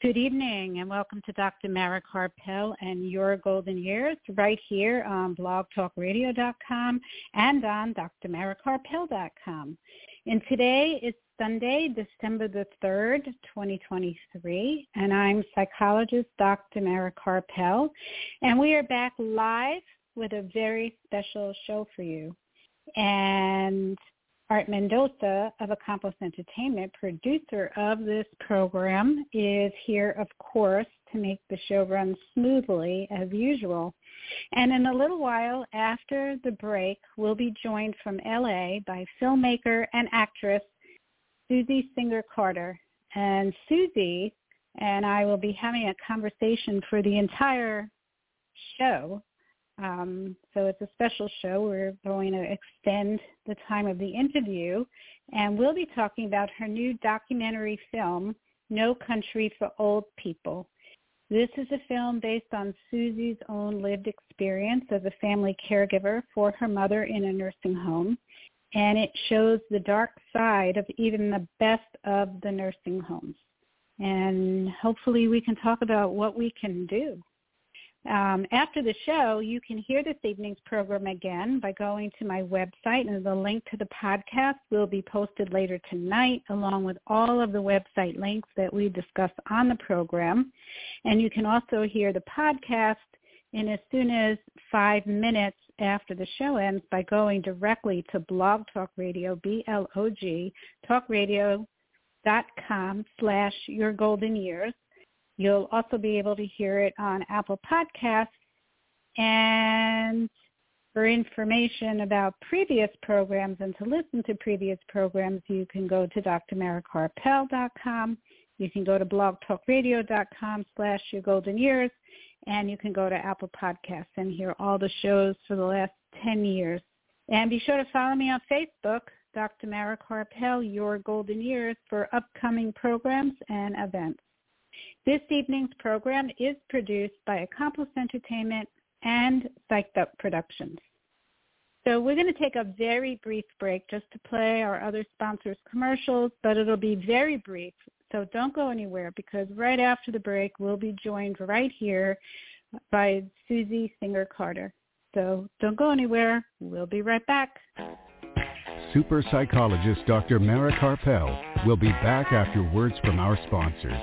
Good evening and welcome to Dr. Mara Karpel and your golden years right here on blogtalkradio.com and on drmarakarpel.com. And today is Sunday, December the 3rd, 2023, and I'm psychologist Dr. Mara Karpel, and we are back live with a very special show for you. And Art Mendoza of Accomplice Entertainment, producer of this program, is here, of course, to make the show run smoothly as usual. And in a little while after the break, we'll be joined from LA by filmmaker and actress Susie Singer Carter. And Susie and I will be having a conversation for the entire show. So it's a special show. We're going to extend the time of the interview, and we'll be talking about her new documentary film, No Country for Old People. This is a film based on Susie's own lived experience as a family caregiver for her mother in a nursing home, and it shows the dark side of even the best of the nursing homes. And hopefully we can talk about what we can do. After the show, you can hear this evening's program again by going to my website, and the link to the podcast will be posted later tonight along with all of the website links that we discuss on the program. And you can also hear the podcast in as soon as 5 minutes after the show ends by going directly to blogtalkradio, B-L-O-G, talkradio.com/yourgoldenyears. You'll also be able to hear it on Apple Podcasts. And for information about previous programs and to listen to previous programs, you can go to drmarakarpel.com. You can go to blogtalkradio.com/yourgoldenyears. And you can go to Apple Podcasts and hear all the shows for the last 10 years. And be sure to follow me on Facebook, Dr. Mara Karpel, Your Golden Years, for upcoming programs and events. This evening's program is produced by Accomplice Entertainment and Psyched Up Productions. So we're going to take a very brief break just to play our other sponsors' commercials, but it'll be very brief, so don't go anywhere, because right after the break, we'll be joined right here by Susie Singer Carter. So don't go anywhere. We'll be right back. Super psychologist Dr. Mara Karpel will be back after words from our sponsors.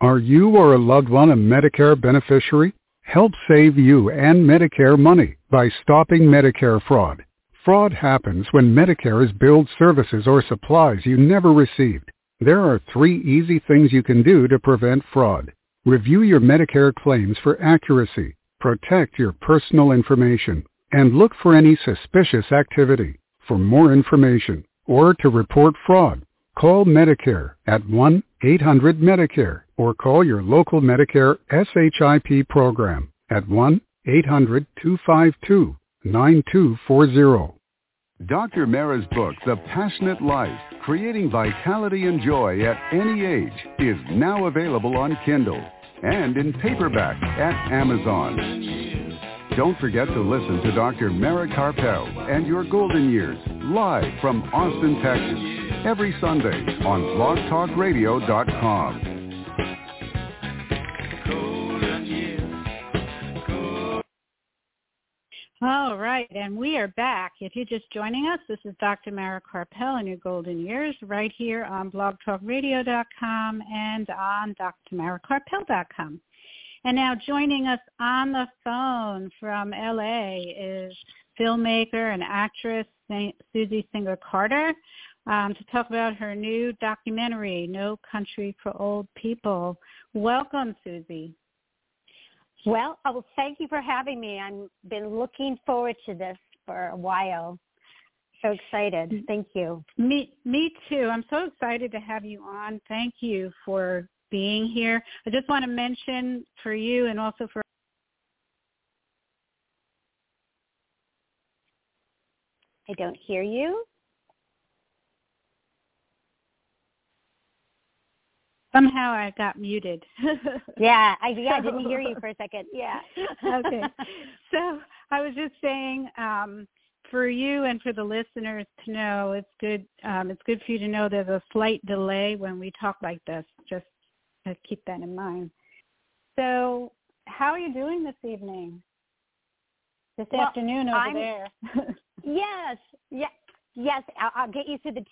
Are you or a loved one a Medicare beneficiary? Help save you and Medicare money by stopping Medicare fraud. Fraud happens when Medicare is billed services or supplies you never received. There are 3 easy things you can do to prevent fraud. Review your Medicare claims for accuracy, protect your personal information, and look for any suspicious activity. For more information or to report fraud, call Medicare at 1-800-MEDICARE. Or call your local Medicare SHIP program at 1-800-252-9240. Dr. Mara's book, The Passionate Life, Creating Vitality and Joy at Any Age, is now available on Kindle and in paperback at Amazon. Don't forget to listen to Dr. Mara Karpel and Your Golden Years live from Austin, Texas, every Sunday on blogtalkradio.com. All right, and we are back. If you're just joining us, this is Dr. Mara Karpel and Your Golden Years right here on blogtalkradio.com and on drmarakarpel.com. And now joining us on the phone from LA is filmmaker and actress Susie Singer Carter to talk about her new documentary, No Country for Old People. Welcome, Susie. Well, oh, thank you for having me. I've been looking forward to this for a while. So excited. Thank you. Me too. I'm so excited to have you on. Thank you for being here. I just want to mention for you and also for I don't hear you. Somehow I got muted. Yeah, I didn't hear you for a second. Yeah. Okay. So I was just saying for you and for the listeners to know, it's good for you to know there's a slight delay when we talk like this. Just to keep that in mind. So how are you doing this evening? This afternoon over there. Yes. Yeah. Yes. I'll get you through the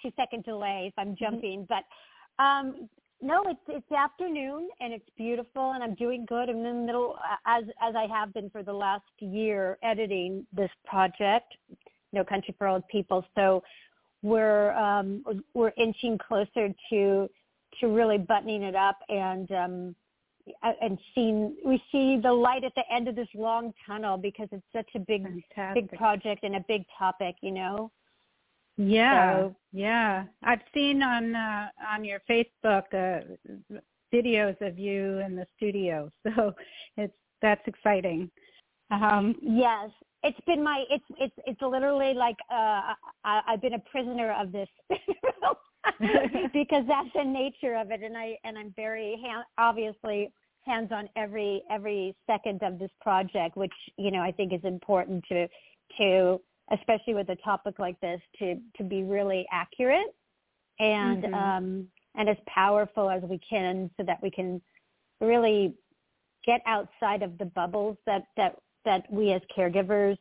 two-second delay if I'm jumping, but no, it's afternoon and it's beautiful and I'm doing good. I'm in the middle, as I have been for the last year, editing this project, No Country for Old People. So we're inching closer to really buttoning it up and we see the light at the end of this long tunnel because it's such a big, big project and a big topic, you know. Yeah, so. Yeah. I've seen on your Facebook videos of you in the studio, so that's exciting. Yes, it's been it's literally like I've been a prisoner of this because that's the nature of it, and I'm very obviously hands on every second of this project, which you know I think is important to. Especially with a topic like this, to be really accurate and and as powerful as we can, so that we can really get outside of the bubbles that we as caregivers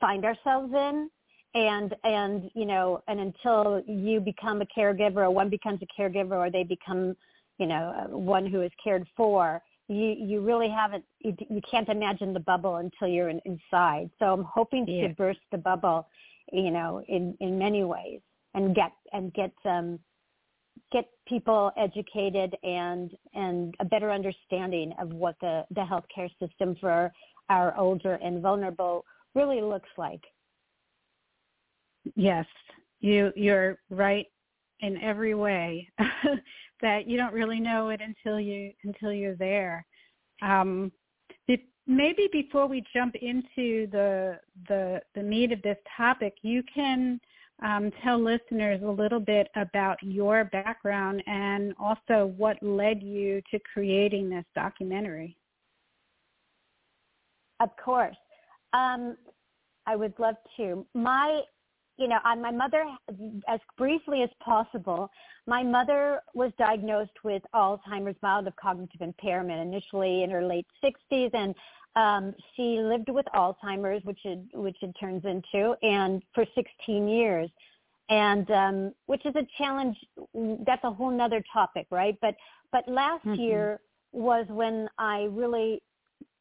find ourselves in. And you know, and until you become a caregiver, or one becomes a caregiver, or they become, you know, one who is cared for. You really haven't, you can't imagine the bubble until you're inside. So I'm hoping to burst the bubble, you know, in many ways and get people educated and a better understanding of what the healthcare system for our older and vulnerable really looks like. Yes, you're right in every way. That you don't really know it until you're there. Maybe before we jump into the meat of this topic, you can tell listeners a little bit about your background and also what led you to creating this documentary. Of course, I would love to. My mother, as briefly as possible, my mother was diagnosed with Alzheimer's, mild of cognitive impairment, initially in her late 60s, and she lived with Alzheimer's, which it turns into, and for 16 years, and which is a challenge. That's a whole nother topic, right? But last year was when I really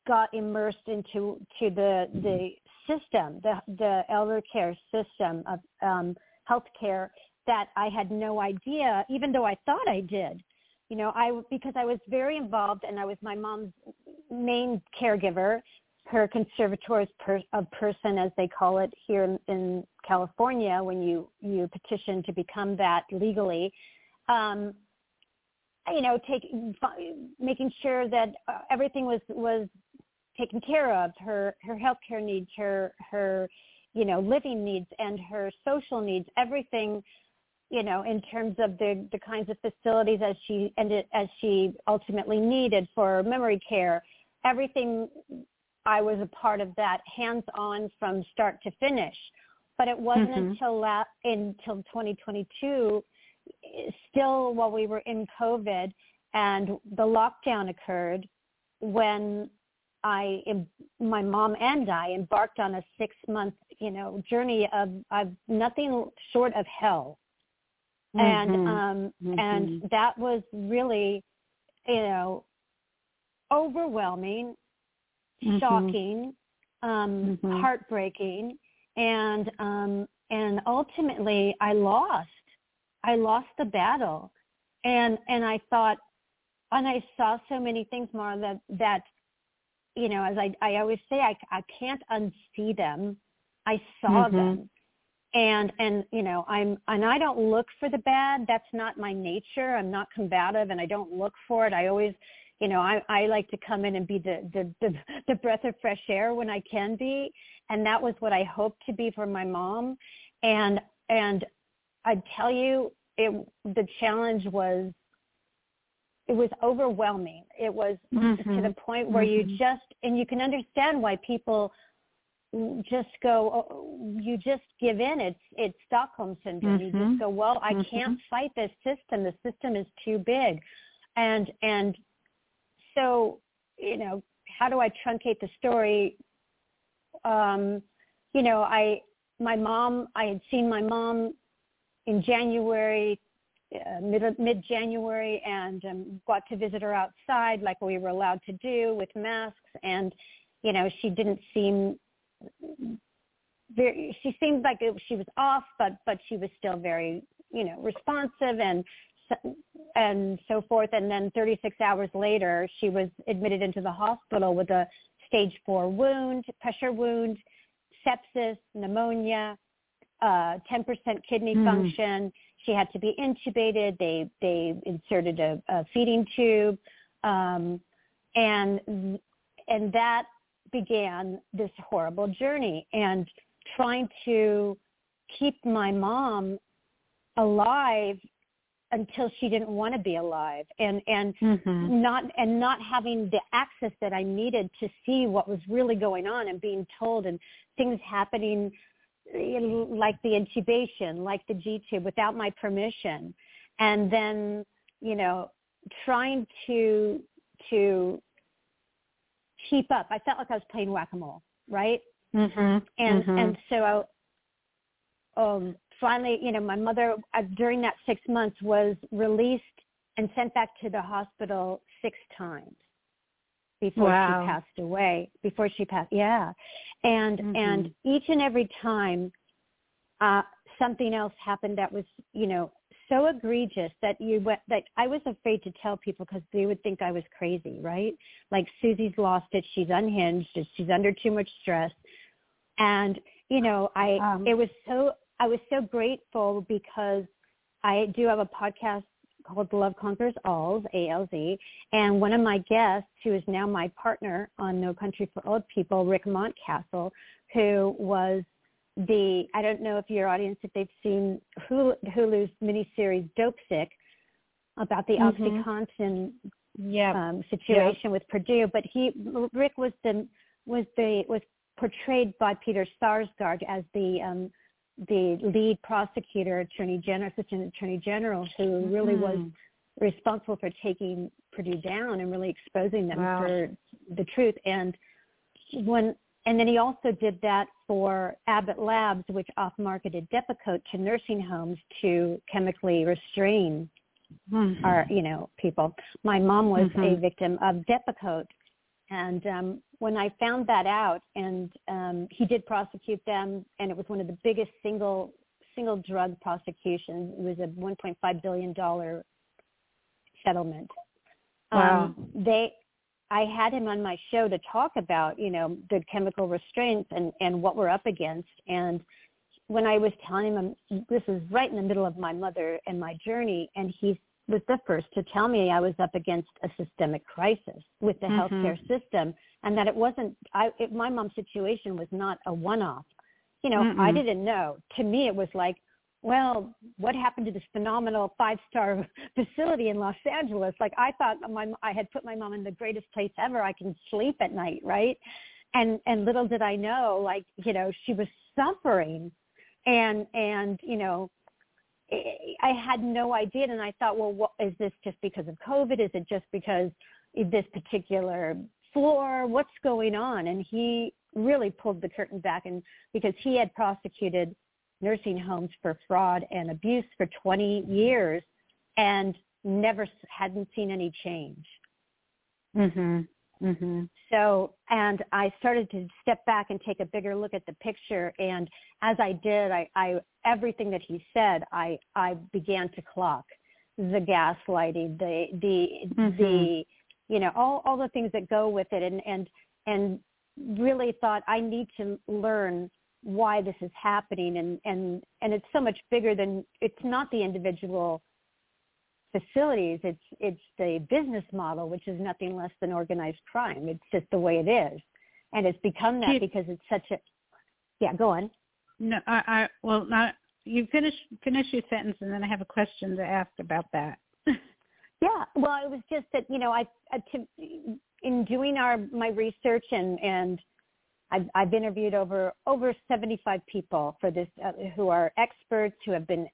got immersed into the system, the elder care system of healthcare that I had no idea, even though I thought I did, you know, because I was very involved and I was my mom's main caregiver, her conservators of person, as they call it here in California, when you petition to become that legally, you know, making sure that everything was taken care of, her healthcare needs, her you know, living needs and her social needs, everything, you know, in terms of the kinds of facilities as she ultimately needed for memory care, everything. I was a part of that hands-on from start to finish, but it wasn't until 2022, still while we were in COVID and the lockdown occurred, when my mom and I embarked on a 6-month, you know, journey of nothing short of hell. And that was really, you know, overwhelming, shocking, heartbreaking. And ultimately I lost the battle. And I thought, and I saw so many things, Mara, that you know, as I always say, I can't unsee them. I saw them. And you know, I don't look for the bad. That's not my nature. I'm not combative, and I don't look for it. I always, you know, I like to come in and be the breath of fresh air when I can be, and that was what I hoped to be for my mom. And I tell you, the challenge was, it was overwhelming. It was to the point where you just, and you can understand why people just go, you just give in. It's Stockholm syndrome. You just go, well, I can't fight this system. The system is too big. And so, you know, how do I truncate the story? You know, I had seen my mom in January, mid-January, and got to visit her outside like we were allowed to do with masks. And, you know, she didn't seem very, she seemed like she was off, but she was still very, you know, responsive and so forth. And then 36 hours later, she was admitted into the hospital with a stage 4 wound, pressure wound, sepsis, pneumonia, 10% kidney function. She had to be intubated. They inserted a feeding tube, and that began this horrible journey. And trying to keep my mom alive until she didn't want to be alive, and not having the access that I needed to see what was really going on, and being told, and things happening, like the intubation, like the G-tube, without my permission. And then, you know, trying to keep up. I felt like I was playing whack-a-mole, right? And so finally, you know, my mother, during that 6 months, was released and sent back to the hospital 6 times before she passed away, and each and every time something else happened that was, you know, so egregious that I was afraid to tell people because they would think I was crazy, right? Like, Susie's lost it, she's unhinged, she's under too much stress. And, you know, I was so grateful, because I do have a podcast called Love Conquers All, ALZ, and one of my guests, who is now my partner on No Country for Old People, Rick Mountcastle, who was I don't know if your audience, if they've seen Hulu's miniseries Dope Sick, about the OxyContin situation with Purdue, but Rick was portrayed by Peter Sarsgaard as the lead prosecutor, assistant attorney general, who really was responsible for taking Purdue down and really exposing them for the truth. And then he also did that for Abbott Labs, which off-marketed Depakote to nursing homes to chemically restrain our, you know, people. My mom was a victim of Depakote. And when I found that out, and he did prosecute them, and it was one of the biggest single drug prosecutions. It was a $1.5 billion settlement. Wow. I had him on my show to talk about, you know, the chemical restraints and what we're up against. And when I was telling him, this is right in the middle of my mother and my journey, and he was the first to tell me I was up against a systemic crisis with the healthcare system, and that it wasn't. My mom's situation was not a one-off. You know, I didn't know. To me, it was like, well, what happened to this phenomenal 5-star facility in Los Angeles? Like, I thought I had put my mom in the greatest place ever. I can sleep at night, right? And little did I know, like, you know, she was suffering, and you know. I had no idea, and I thought, well, what, is this just because of COVID? Is it just because this particular floor? What's going on? And he really pulled the curtain back, and because he had prosecuted nursing homes for fraud and abuse for 20 years and hadn't seen any change. So, and I started to step back and take a bigger look at the picture. And as I did, I everything that he said, I began to clock the gaslighting, the you know, all the things that go with it, and really thought I need to learn why this is happening, and it's so much bigger than, it's not the individual facilities, it's the business model, which is nothing less than organized crime. It's just the way it is, and it's become that because it's such a, yeah, go on. No, I well, not, you finish your sentence, and then I have a question to ask about that. Yeah, well, it was just that, you know, in doing my research, and I've interviewed over 75 people for this, who are experts, who have been,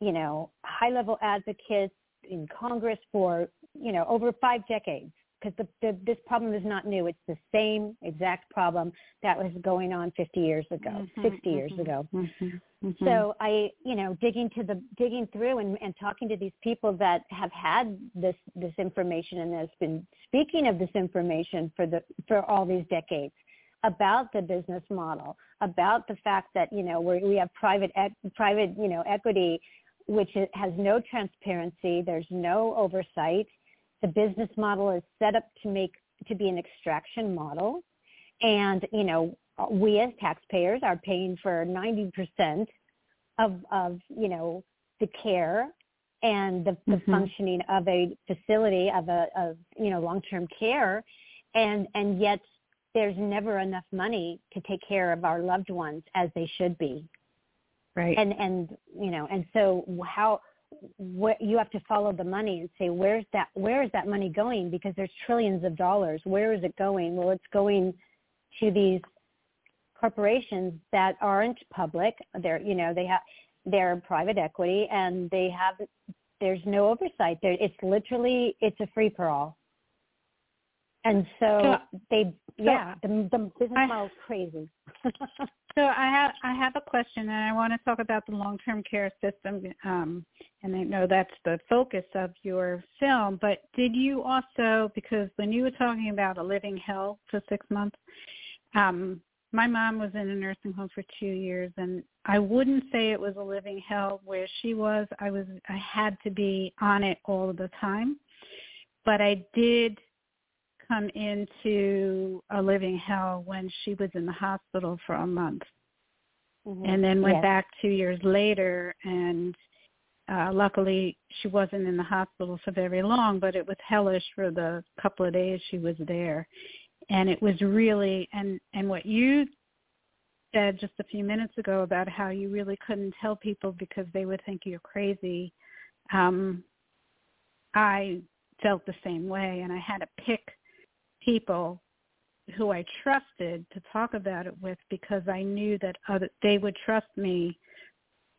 you know, high-level advocates in Congress for, you know, over 5 decades, because this problem is not new. It's the same exact problem that was going on 50 years ago, 60 years ago. So I, you know, digging through and talking to these people that have had this information and has been speaking of this information for all these decades, about the business model, about the fact that, you know, we have private, you know, equity, which has no transparency. There's no oversight. The business model is set up to be an extraction model. And, you know, we as taxpayers are paying for 90% of, you know, the care and the functioning of a facility of, you know, long-term care. And yet there's never enough money to take care of our loved ones as they should be. Right. And, you know, and so you have to follow the money and say, where is that money going? Because there's trillions of dollars. Where is it going? Well, it's going to these corporations that aren't public. They're, you know, they're private equity, and there's no oversight there. It's literally, it's a free for all. And the business model is crazy. So I have a question, and I want to talk about the long-term care system, and I know that's the focus of your film, but did you also, because when you were talking about a living hell for 6 months, my mom was in a nursing home for 2 years, and I wouldn't say it was a living hell where she was. I had to be on it all the time, but I did come into a living hell when she was in the hospital for a month, and then went back 2 years later, and luckily she wasn't in the hospital for very long, but it was hellish for the couple of days she was there. And it was really, and what you said just a few minutes ago about how you really couldn't tell people because they would think you're crazy, I felt the same way, and I had to pick people who I trusted to talk about it with, because I knew that they would trust me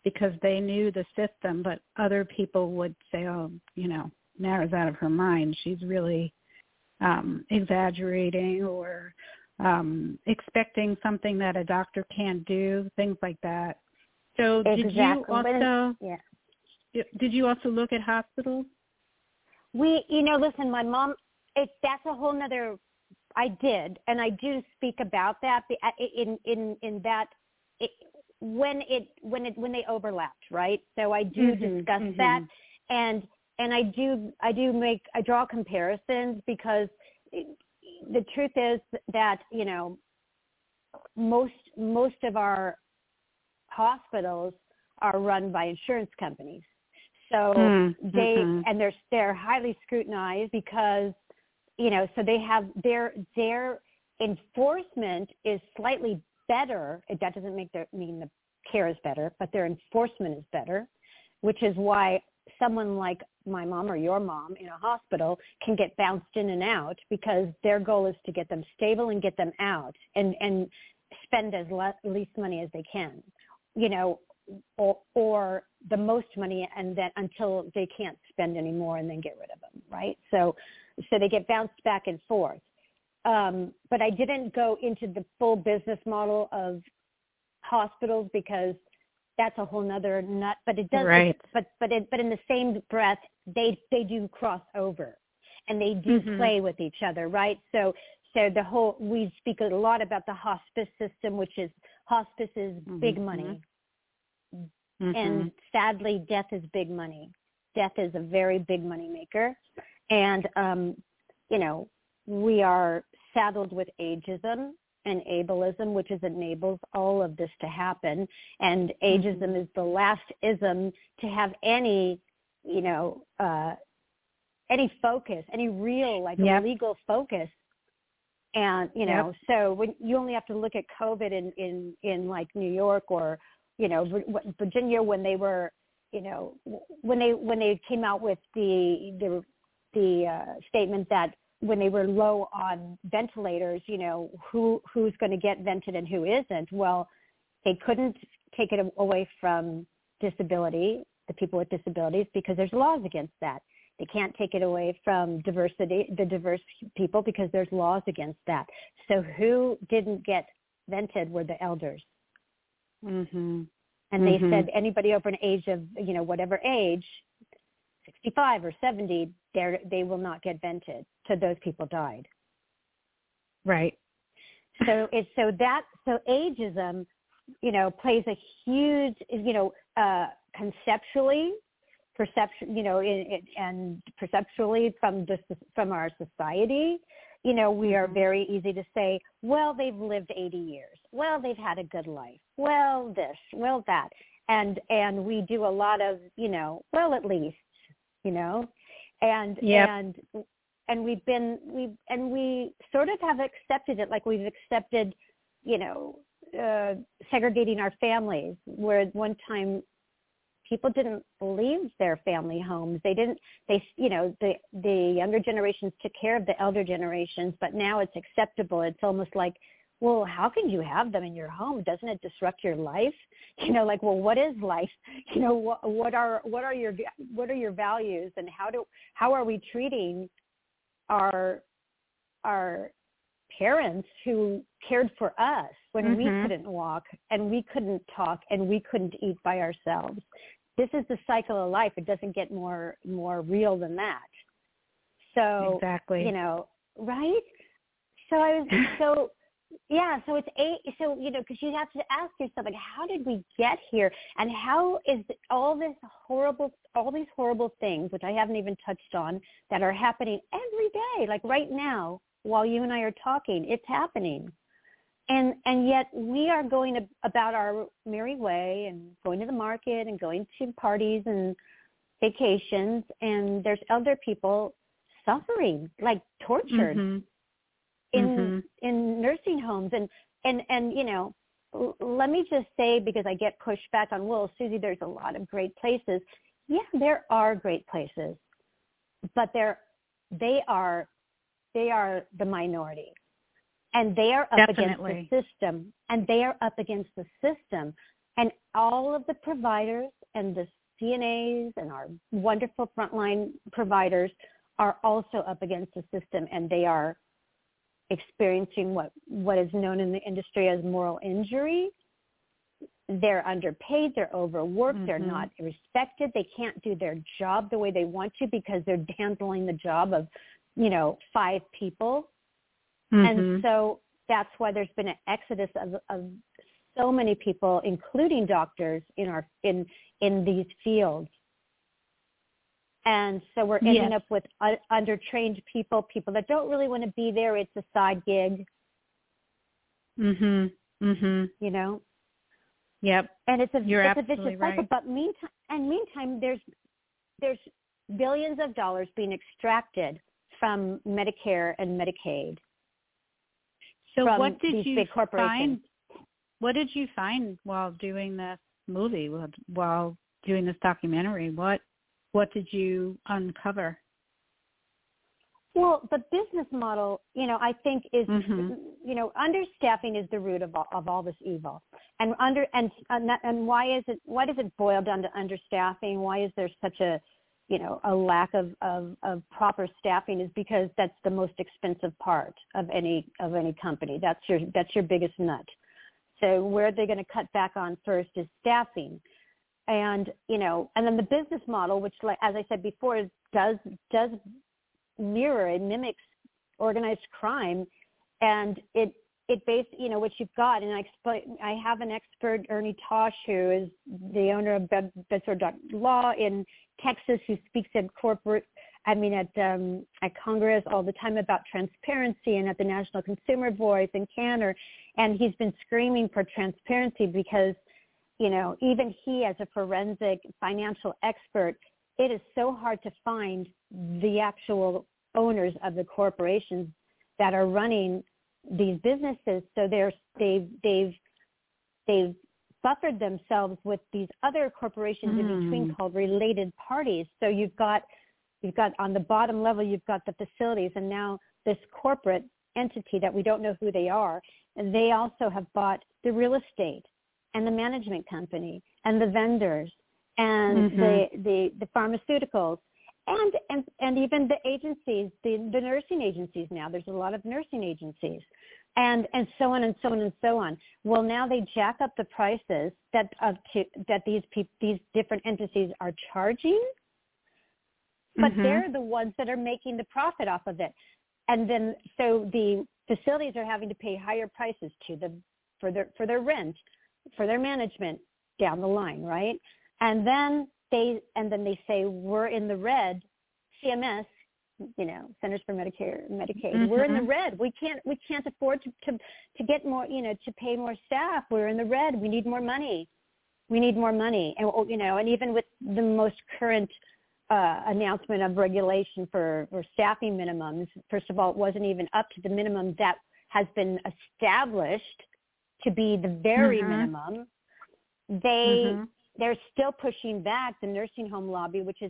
because they knew the system, but other people would say, oh, you know, Mara's out of her mind. She's really exaggerating or expecting something that a doctor can't do, things like that. So did you also look at hospitals? We, you know, listen, my mom, that's a whole nother, I did, and I do speak about that when they overlapped, right? So I do discuss that, and I draw comparisons, because the truth is that, you know, most of our hospitals are run by insurance companies. So they're highly scrutinized, because, you know, so they have their enforcement is slightly better. That doesn't mean the care is better, but their enforcement is better, which is why someone like my mom or your mom in a hospital can get bounced in and out, because their goal is to get them stable and get them out and spend as least money as they can, you know, or the most money, and then until they can't spend any more, and then get rid of them, right? So they get bounced back and forth. But I didn't go into the full business model of hospitals, because that's a whole nother nut. But it does. Right. But in the same breath, they do cross over, and they do play with each other, right? So we speak a lot about the hospice system, which is hospice's big money. And sadly, death is big money. Death is a very big money maker. And, you know, we are saddled with ageism and ableism, which is enables all of this to happen. And ageism is the last ism to have any, you know, any focus, any real, like legal focus. And, you know, so when you only have to look at COVID in like New York or, you know, Virginia, when they were, you know, when they came out with the statement that when they were low on ventilators, you know, who's going to get vented and who isn't. Well, they couldn't take it away from disability, the people with disabilities, because there's laws against that. They can't take it away from diversity, the diverse people, because there's laws against that. So who didn't get vented were the elders. Mm-hmm. And they said anybody over an age of, you know, whatever age, 65 or 70, they will not get vented. So those people died. Right. So it's so ageism, you know, plays a huge, you know, conceptually, perception, you know, and perceptually from just from our society, you know, we are very easy to say, well, they've lived 80 years. Well, they've had a good life. Well, this, well, that. And we do a lot of, you know, well, at least, you know, and we sort of have accepted it. Like we've accepted, you know, segregating our families, where at one time people didn't leave their family homes. The younger generations took care of the elder generations, but now it's acceptable. It's almost like, well, how can you have them in your home? Doesn't it disrupt your life? You know, like, well, what is life? You know, what are your values, and how are we treating our parents who cared for us when we couldn't walk and we couldn't talk and we couldn't eat by ourselves? This is the cycle of life. It doesn't get more real than that. So, exactly. You know, right? So so you know, because you have to ask yourself, like, how did we get here, and how is all these horrible things, which I haven't even touched on, that are happening every day, like right now, while you and I are talking, it's happening. And yet we are going about our merry way and going to the market and going to parties and vacations, and there's elder people suffering, like tortured in nursing homes. And you know, let me just say, because I get pushed back on, well, Susie, there's a lot of great places. Yeah, there are great places, but they are the minority, and they are up against the system, and all of the providers and the CNAs and our wonderful frontline providers are also up against the system, and they are experiencing what is known in the industry as moral injury. They're underpaid, they're overworked, they're not respected, they can't do their job the way they want to because they're handling the job of, you know, 5 people. And so that's why there's been an exodus of so many people, including doctors in these fields. And so we're ending up with undertrained people that don't really want to be there. It's a side gig. You know? Yep. And it's a vicious cycle. Right. But meantime, there's billions of dollars being extracted from Medicare and Medicaid. So what did you find while doing this movie, while doing this documentary? What did you uncover? Well, the business model, you know, I think is, you know, understaffing is the root of all this evil. And why does it boil down to understaffing? Why is there such a, you know, a lack of proper staffing? Is because that's the most expensive part of any company. That's your biggest nut. So where they're going to cut back on first is staffing, and you know, and then the business model, which, like as I said before, does mirror and mimics organized crime, and it based, you know, what you've got. And I have an expert, Ernie Tosh, who is the owner of Bedford Law in Texas, who speaks at corporate I mean, at Congress all the time about transparency, and at the National Consumer Voice in Cannes, and he's been screaming for transparency because, you know, even he as a forensic financial expert, it is so hard to find the actual owners of the corporations that are running these businesses. So they've buffered themselves with these other corporations in between called related parties. So you've got on the bottom level, you've got the facilities, and now this corporate entity that we don't know who they are, and they also have bought the real estate and the management company and the vendors and the pharmaceuticals and even the agencies, the nursing agencies now. There's a lot of nursing agencies and so on and so on and so on. Well, now they jack up the prices that these different entities are charging, but they're the ones that are making the profit off of it. And then so the facilities are having to pay higher prices for their rent, for their management down the line, right? And then they say, we're in the red, CMS, you know, Centers for Medicare and Medicaid. We're in the red. We can't afford to get more, you know, to pay more staff. We're in the red. We need more money. And, you know, and even with the most current announcement of regulation for staffing minimums, first of all, it wasn't even up to the minimum that has been established to be the very minimum. They're still pushing back the nursing home lobby, which is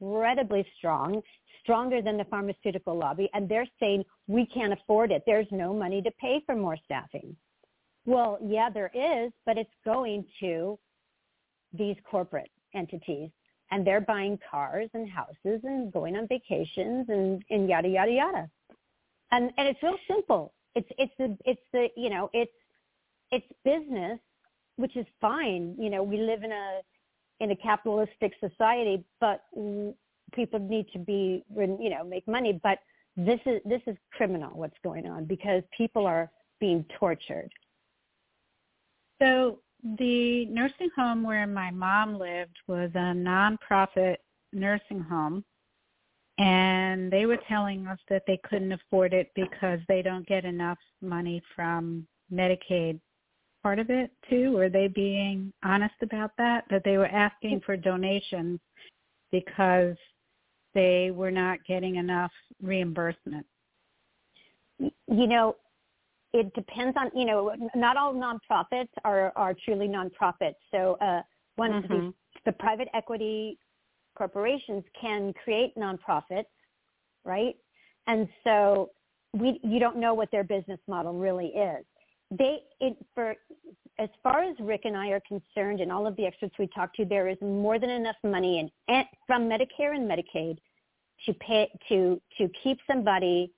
incredibly strong, stronger than the pharmaceutical lobby. And they're saying, we can't afford it. There's no money to pay for more staffing. Well, yeah, there is, but it's going to these corporate entities. And they're buying cars and houses and going on vacations and yada, yada, yada. And it's real simple. It's business, which is fine. You know, we live in a capitalistic society, but people need to be, you know, make money. But this is criminal, what's going on, because people are being tortured. So the nursing home where my mom lived was a nonprofit nursing home, and they were telling us that they couldn't afford it because they don't get enough money from Medicaid. Part of it too? Were they being honest about that? That they were asking for donations because they were not getting enough reimbursement? You know, it depends on, you know, not all nonprofits are truly nonprofits. So one of the private equity corporations can create nonprofits, right? And so you don't know what their business model really is. As far as Rick and I are concerned, and all of the experts we talk to, there is more than enough money from Medicare and Medicaid to pay to keep somebody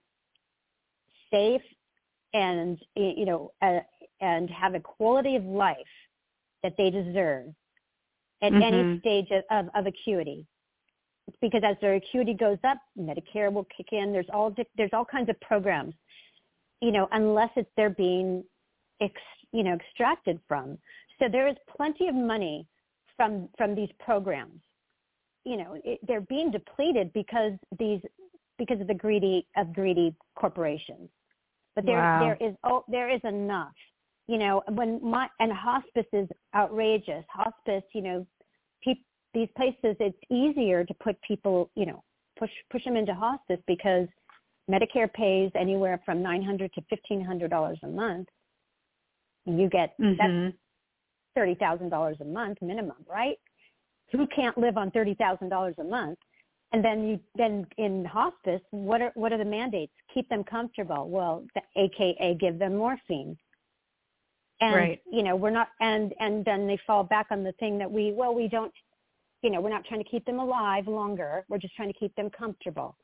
safe and, you know, and have a quality of life that they deserve at any stage of acuity. Because as their acuity goes up, Medicare will kick in. There's all kinds of programs, you know, unless it's they're being extracted from. So there is plenty of money from these programs. You know, they're being depleted because of the greedy corporations. But there is enough. You know, and hospice is outrageous. Hospice, you know, these places, it's easier to put people, you know, push them into hospice because Medicare pays anywhere from $900 to $1,500 a month. You get that's $30,000 a month minimum, right? Who can't live on $30,000 a month? And then in hospice, what are the mandates? Keep them comfortable. Well, AKA give them morphine. And you know, we're not and then they fall back on the thing that we don't, you know, we're not trying to keep them alive longer. We're just trying to keep them comfortable.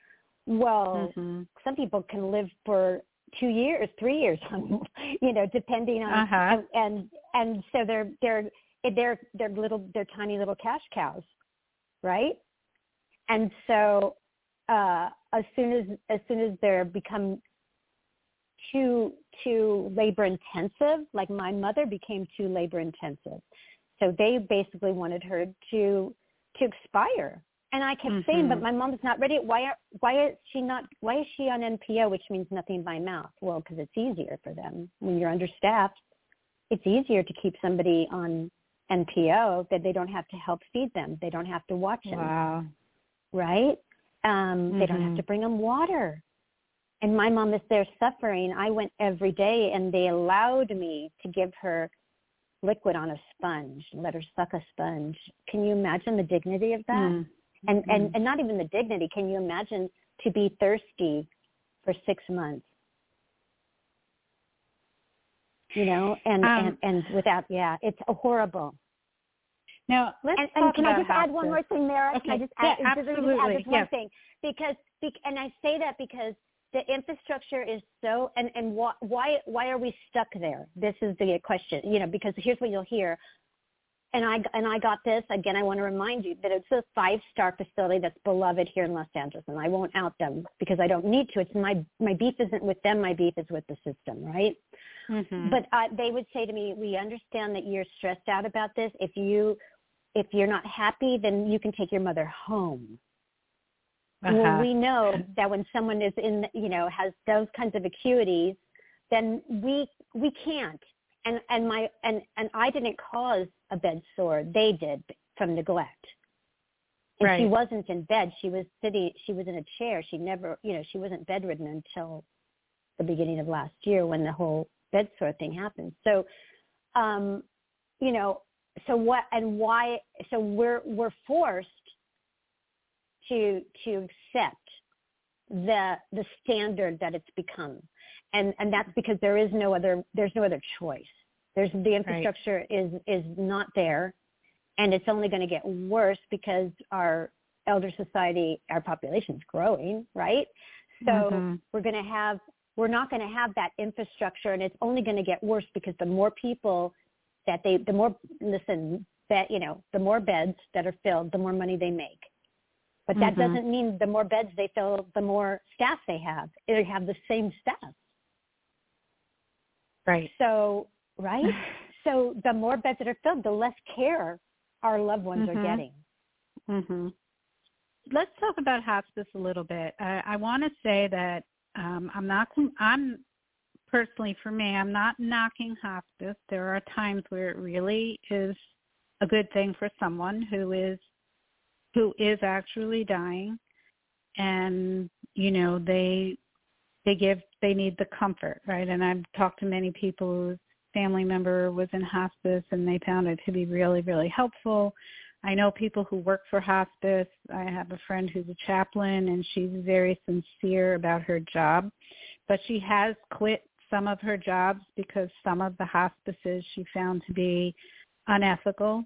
Well, some people can live for 2 years, 3 years, you know, depending on and so they're tiny little cash cows, right? And so as soon as they're become too labor intensive, like my mother became too labor intensive, so they basically wanted her to expire And I kept saying, but my mom's not ready. Why is she on NPO, which means nothing by mouth? Well, because it's easier for them. When you're understaffed, it's easier to keep somebody on NPO that they don't have to help feed them. They don't have to watch them. Wow. Right? They don't have to bring them water. And my mom is there suffering. I went every day, and they allowed me to give her liquid on a sponge, let her suck a sponge. Can you imagine the dignity of that? And not even the dignity. Can you imagine to be thirsty for 6 months? You know, and without, it's horrible. Now, let's talk can about I just add one more thing, Mara? Okay. Can I just add, absolutely. Just one thing? Because I say that because the infrastructure is so, and why are we stuck there? This is the question, because here's what you'll hear. And I got this. Again, I want to remind you that it's a 5-star facility that's beloved here in Los Angeles, and I won't out them because I don't need to. It's my beef isn't with them. My beef is with the system, right? Mm-hmm. But they would say to me, we understand that you're stressed out about this. If you're not happy, then you can take your mother home. Uh-huh. Well, we know that when someone is has those kinds of acuities, then we can't. And I didn't cause a bed sore. They did, from neglect. And right. She wasn't in bed. She was in a chair. She never, she wasn't bedridden until the beginning of last year when the whole bed sore thing happened. So, so we're forced to accept the standard that it's become. And that's because there's no other choice. The infrastructure is not there, and it's only going to get worse because our elder society, our population's growing, right? So we're not going to have that infrastructure, and it's only going to get worse because the more people the more beds that are filled, the more money they make. But that doesn't mean the more beds they fill, the more staff they have. They have the same staff. Right. So the more beds that are filled, the less care our loved ones are getting. Mm-hmm. Let's talk about hospice a little bit. I want to say that I'm personally, for me, I'm not knocking hospice. There are times where it really is a good thing for someone who is actually dying, and they need the comfort, right? And I've talked to many people whose family member was in hospice, and they found it to be really, really helpful. I know people who work for hospice. I have a friend who's a chaplain, and she's very sincere about her job, but she has quit some of her jobs because some of the hospices she found to be unethical.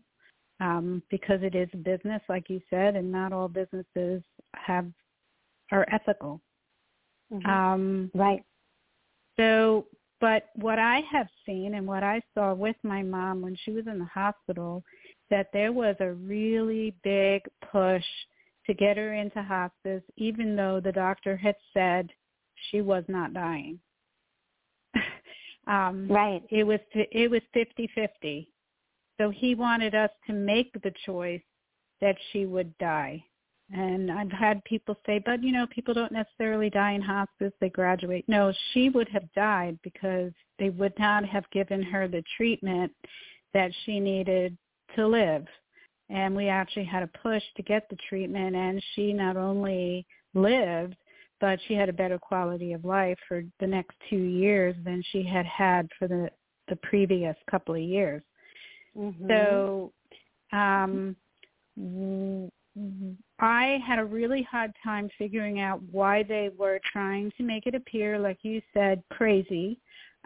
Because it is a business, like you said, and not all businesses are ethical. Mm-hmm. Right. So, but what I have seen and what I saw with my mom when she was in the hospital, that there was a really big push to get her into hospice, even though the doctor had said she was not dying. Right. It was 50-50. So he wanted us to make the choice that she would die. And I've had people say, but, people don't necessarily die in hospice. They graduate. No, she would have died because they would not have given her the treatment that she needed to live. And we actually had a push to get the treatment, and she not only lived, but she had a better quality of life for the next 2 years than she had for the previous couple of years. Mm-hmm. So I had a really hard time figuring out why they were trying to make it appear, like you said, crazy.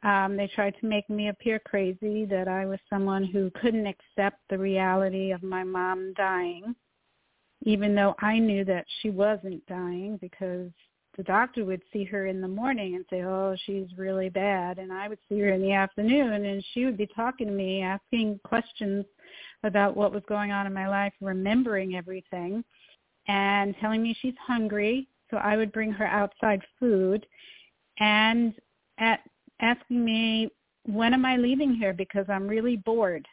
They tried to make me appear crazy, that I was someone who couldn't accept the reality of my mom dying, even though I knew that she wasn't dying, because the doctor would see her in the morning and say, oh, she's really bad. And I would see her in the afternoon, and she would be talking to me, asking questions about what was going on in my life, remembering everything, and telling me she's hungry. So I would bring her outside food, and asking me, when am I leaving here? Because I'm really bored.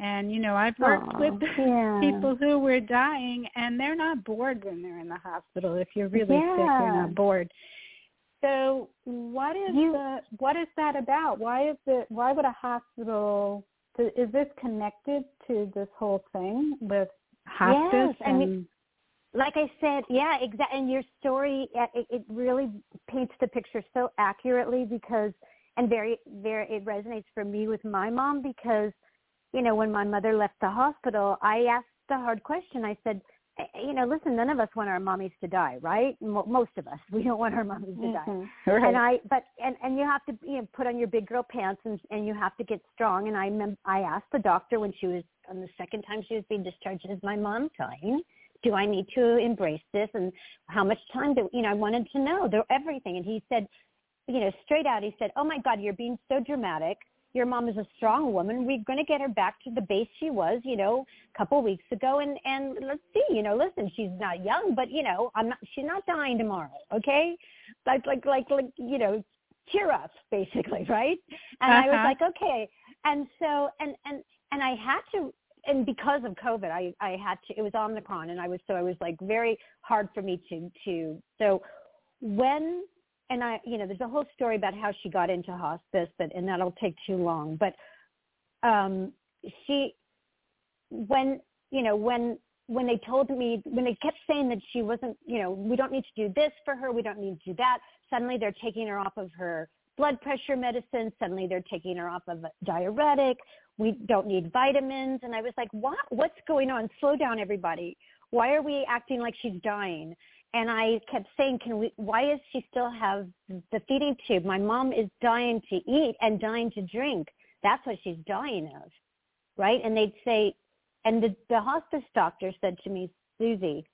And, you know, I've worked with people who were dying, and they're not bored when they're in the hospital. If you're really sick, you're not bored. So what is that about? Why would a hospital, is this connected to this whole thing with hospice? Yes, I mean, like I said, exactly. And your story, it really paints the picture so accurately and very, very, it resonates for me with my mom because, you know, when my mother left the hospital, I asked the hard question. I said, you know, listen, none of us want our mommies to die, right? Most of us, we don't want our mommies to die. Right. And you have to, you know, put on your big girl pants and you have to get strong. And I asked the doctor when she was on the second time she was being discharged, is my mom dying? Do I need to embrace this? And how much time I wanted to know everything. And he said, you know, straight out, he said, oh my God, you're being so dramatic. Your mom is a strong woman. We're going to get her back to the base she was, you know, a couple weeks ago. And let's see, you know, listen, she's not young, but, you know, she's not dying tomorrow. Okay. Like, you know, cheer up basically. Right. And I was like, okay. And so, and I had to, and because of COVID, I had to, it was Omicron. And I was like very hard for me and I, you know, there's a whole story about how she got into hospice, and that'll take too long. But when they told me, when they kept saying that she wasn't, you know, we don't need to do this for her, we don't need to do that. Suddenly they're taking her off of her blood pressure medicine. Suddenly they're taking her off of a diuretic. We don't need vitamins. And I was like, what? What's going on? Slow down, everybody. Why are we acting like she's dying? And I kept saying, why does she still have the feeding tube? My mom is dying to eat and dying to drink. That's what she's dying of, right? And they'd say, and the hospice doctor said to me, Susie,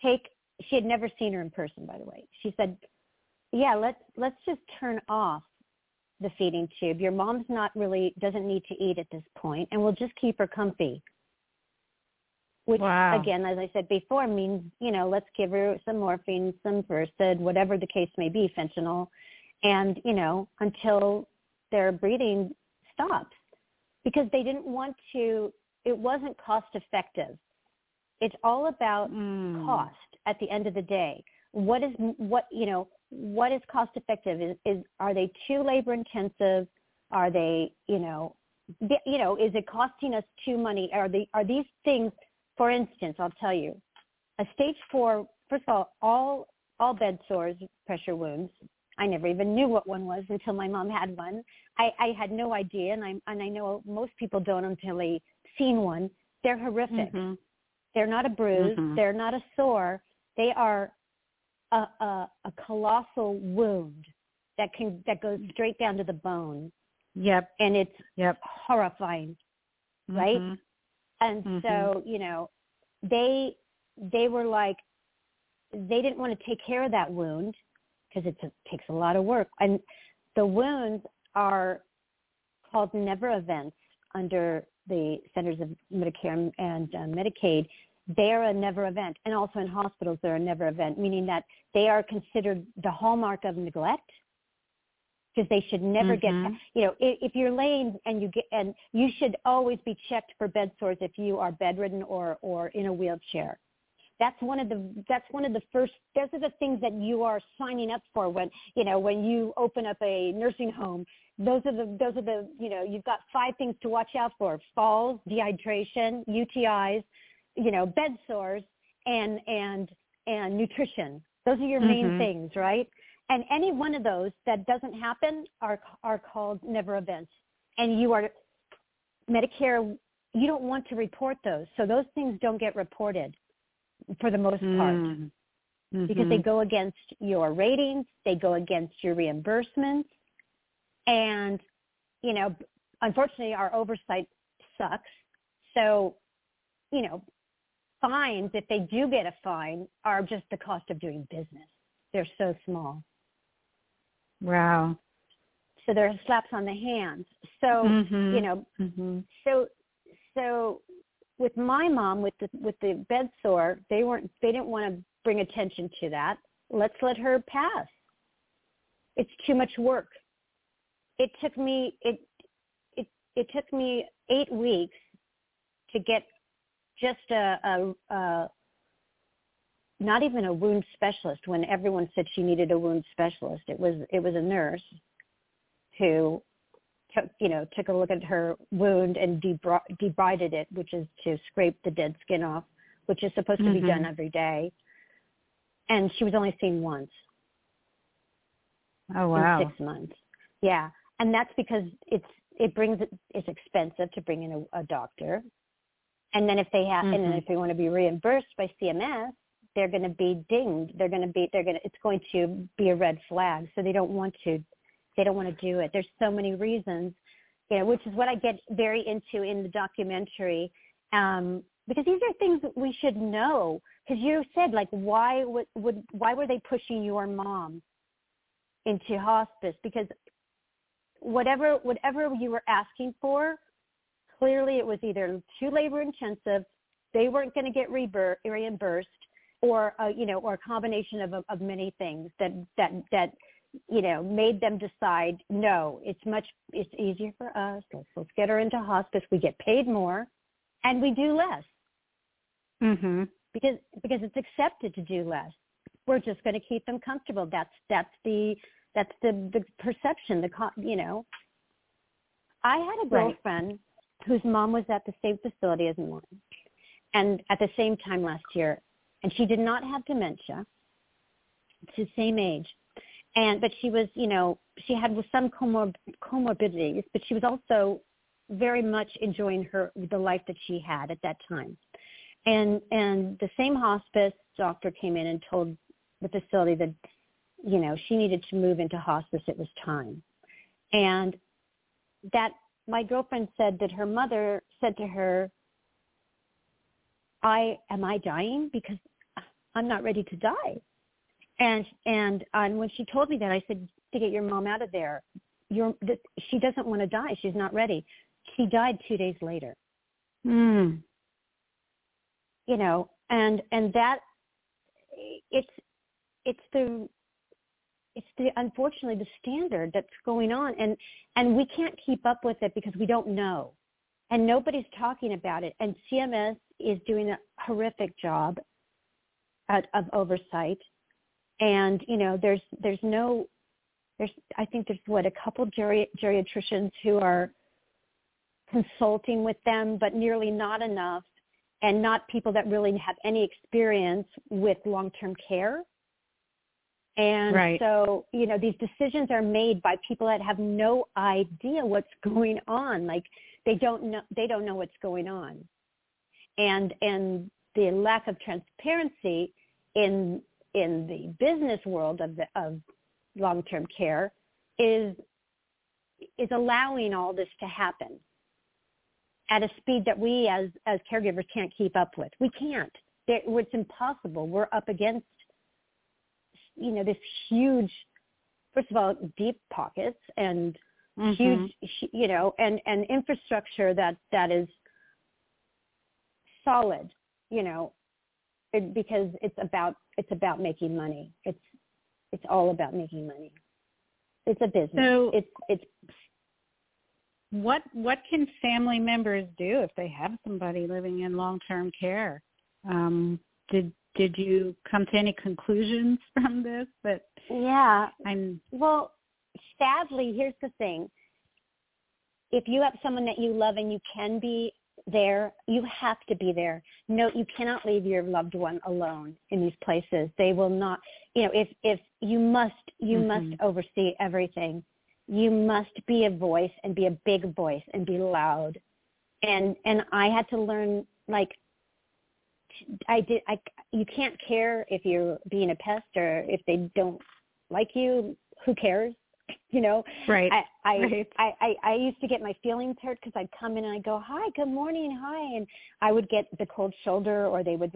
she had never seen her in person, by the way. She said, let's just turn off the feeding tube. Your mom's doesn't need to eat at this point, and we'll just keep her comfy. Which, again, as I said before, means, you know, let's give her some morphine, some Versed, whatever the case may be, fentanyl, and, you know, until their breathing stops. Because they didn't want to, it wasn't cost effective. It's all about cost at the end of the day. What is cost effective? Are they too labor intensive? Are they, is it costing us too money? Are these things? For instance, I'll tell you, a stage 4, first of all bed sores, pressure wounds. I never even knew what one was until my mom had one. I had no idea, and I know most people don't until they've seen one. They're horrific. Mm-hmm. They're not a bruise. Mm-hmm. They're not a sore. They are a colossal wound that goes straight down to the bone. Yep. And it's horrifying, right? Mm-hmm. And so, you know, they were like, they didn't want to take care of that wound because it takes a lot of work. And the wounds are called never events under the Centers for Medicare and Medicaid. They are a never event. And also in hospitals, they're a never event, meaning that they are considered the hallmark of neglect. Because they should never get, you know, if you're laying and you should always be checked for bed sores if you are bedridden or in a wheelchair. Those are the things that you are signing up for when you open up a nursing home. Those are the you've got 5 things to watch out for: falls, dehydration, UTIs, bed sores, and nutrition. Those are your main things, right? And any one of those that doesn't happen are called never events. And Medicare, you don't want to report those. So those things don't get reported for the most part because they go against your ratings. They go against your reimbursements. And, unfortunately, our oversight sucks. So, fines, if they do get a fine, are just the cost of doing business. They're so small. Wow. So they're slaps on the hands. So, so with my mom, with the bed sore, they didn't want to bring attention to that. Let's let her pass. It's too much work. It took me 8 weeks to get just a not even a wound specialist when everyone said she needed a wound specialist. It was a nurse who took a look at her wound and debrided it, which is to scrape the dead skin off, which is supposed to be done every day. And she was only seen once. Oh, wow. In 6 months. Yeah. And that's because it's expensive to bring in a doctor. And then if they have, and then if they want to be reimbursed by CMS, they're going to be dinged. It's going to be a red flag. So they don't want to do it. There's so many reasons, which is what I get very into in the documentary, because these are things that we should know. Because you said, why were they pushing your mom into hospice? Because whatever you were asking for, clearly it was either too labor intensive, they weren't going to get reimbursed, or a combination of many things that made them decide, no, it's easier for us. Let's get her into hospice. We get paid more, and we do less. Mm-hmm. Because it's accepted to do less. We're just going to keep them comfortable. That's the perception. I had a girlfriend whose mom was at the same facility as mine, and at the same time last year, and she did not have dementia. It's the same age. But she was, she had some comorbidities, but she was also very much enjoying the life that she had at that time. And the same hospice doctor came in and told the facility that, she needed to move into hospice. It was time. And that my girlfriend said that her mother said to her, Am I dying? Because I'm not ready to die. And when she told me that, I said, to get your mom out of there. She doesn't want to die. She's not ready. She died 2 days later. Mm. And that it's the unfortunately the standard that's going on, and we can't keep up with it because we don't know, and nobody's talking about it. And CMS is doing a horrific job of oversight. And there's a couple geriatricians who are consulting with them, but nearly not enough, and not people that really have any experience with long-term care. And so these decisions are made by people that have no idea what's going on. Like they don't know what's going on, and the lack of transparency in the business world of long-term care is allowing all this to happen at a speed that we as caregivers can't keep up with. We can't. It's impossible. We're up against, this huge, first of all, deep pockets and huge, and infrastructure that is solid, because it's about making money. It's all about making money. It's a business. So it's what can family members do if they have somebody living in long-term care? Did you come to any conclusions from this? But yeah, sadly, here's the thing. If you have someone that you love and you can be there, you have to be there. No, you cannot leave your loved one alone in these places. They will not, if you must oversee everything. You must be a voice and be a big voice and be loud. And I had to learn, you can't care if you're being a pest or if they don't like you, who cares? Right. I used to get my feelings hurt because I'd come in and I'd go, hi, good morning, hi. And I would get the cold shoulder, or they would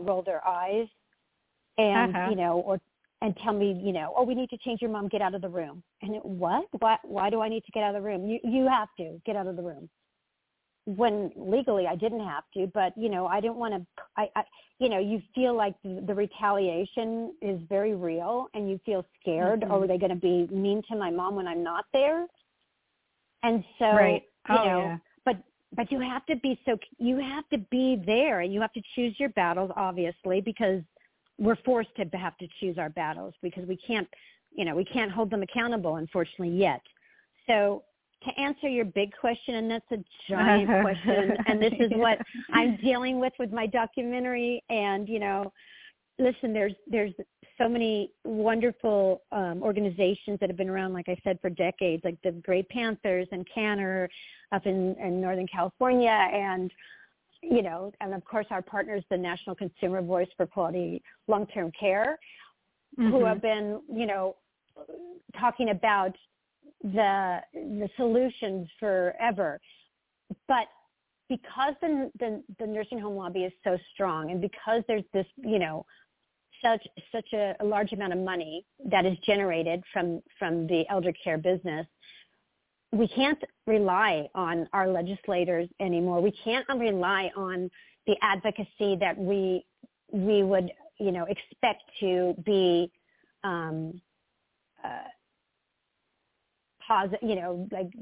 roll their eyes and, and tell me, we need to change your mom, get out of the room. And what? Why do I need to get out of the room? You have to get out of the room. When legally I didn't have to, but, I didn't want to, you feel like the retaliation is very real, and you feel scared, or are they going to be mean to my mom when I'm not there? And so, but But you have to be there, and you have to choose your battles, obviously, because we're forced to have to choose our battles because we can't hold them accountable, unfortunately, yet. So to answer your big question, and that's a giant question, and this is what I'm dealing with my documentary, and, you know, listen, there's so many wonderful organizations that have been around, like I said, for decades, like the Grey Panthers and Cannes up in Northern California, and, you know, and of course our partners, the National Consumer Voice for Quality Long-Term Care, mm-hmm. who have been, you know, talking about the solutions forever. But because the nursing home lobby is so strong, and because there's this, you know, such a large amount of money that is generated from the elder care business, we can't rely on our legislators anymore. We can't rely on the advocacy that we would, you know, expect to be positive, you know, like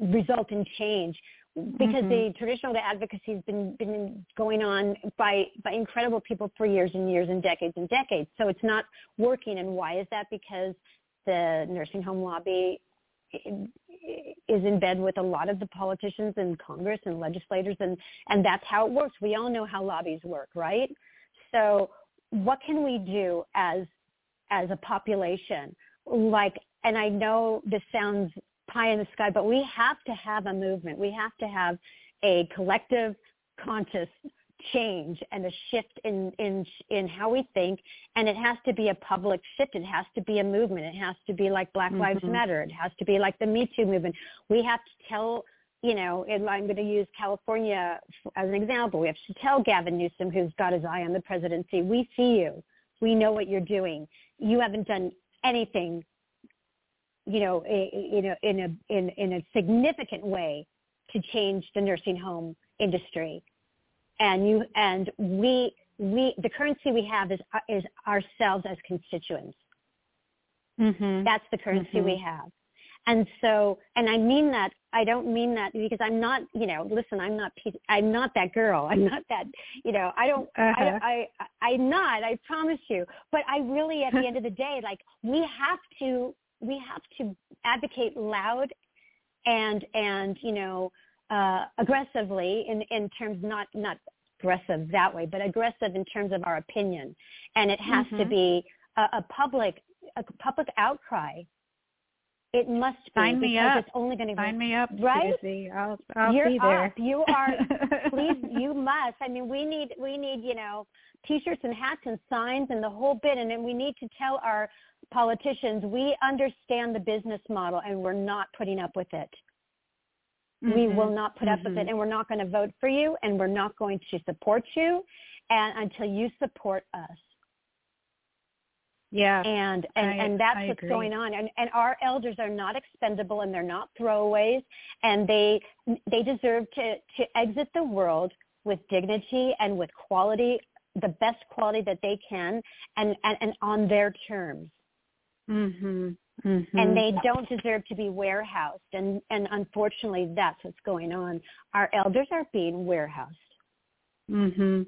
result in change, because mm-hmm. the traditional advocacy has been going on by incredible people for years and years and decades. So it's not working. And why is that? Because the nursing home lobby is in bed with a lot of the politicians in Congress and legislators, and that's how it works. We all know how lobbies work, right? So what can we do as a population? Like, and I know this sounds pie in the sky, but we have to have a movement. We have to have a collective conscious change and a shift in how we think, and it has to be a public shift. It has to be a movement. It has to be like Black mm-hmm. Lives Matter. It has to be like the Me Too movement. We have to tell, you know, and I'm going to use California as an example. We have to tell Gavin Newsom, who's got his eye on the presidency, we see you. We know what you're doing. You haven't done anything, you know, in a significant way to change the nursing home industry, and we the currency we have is ourselves as constituents. Mm-hmm. That's the currency mm-hmm. we have, and I mean that. I don't mean that because I'm not, you know, listen, I'm not that girl. I'm not that, you know, I don't, uh-huh. I'm not, I promise you. But I really, at the end of the day, like we have to advocate loud and, you know, aggressively in terms, not aggressive that way, but aggressive in terms of our opinion. And it has mm-hmm. to be a public outcry. It must be. Sign me up. It's only going to sign me up, right? Susie. I'll be there. Up. You are. Please, you must. I mean, we need, you know, T-shirts and hats and signs and the whole bit, and then we need to tell our politicians we understand the business model and we're not putting up with it. Mm-hmm. We will not put mm-hmm. up with it, and we're not going to vote for you, and we're not going to support you, and until you support us. Yeah, and that's what's going on. And our elders are not expendable, and they're not throwaways, and they deserve to exit the world with dignity and with quality, the best quality that they can, and on their terms. Mm-hmm. Mm-hmm. And they don't deserve to be warehoused, and unfortunately, that's what's going on. Our elders are being warehoused. Mm-hmm.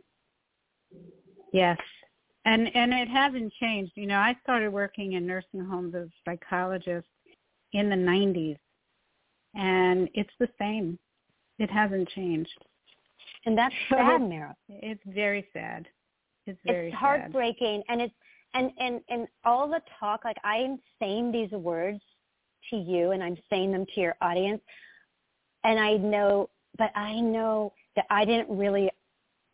Yes. And it hasn't changed. You know, I started working in nursing homes as a psychologist in the 90s, and it's the same. It hasn't changed. And that's sad, Mara. It's very sad. It's heartbreaking, sad. And it's and all the talk. Like, I'm saying these words to you, and I'm saying them to your audience, and I know that I didn't really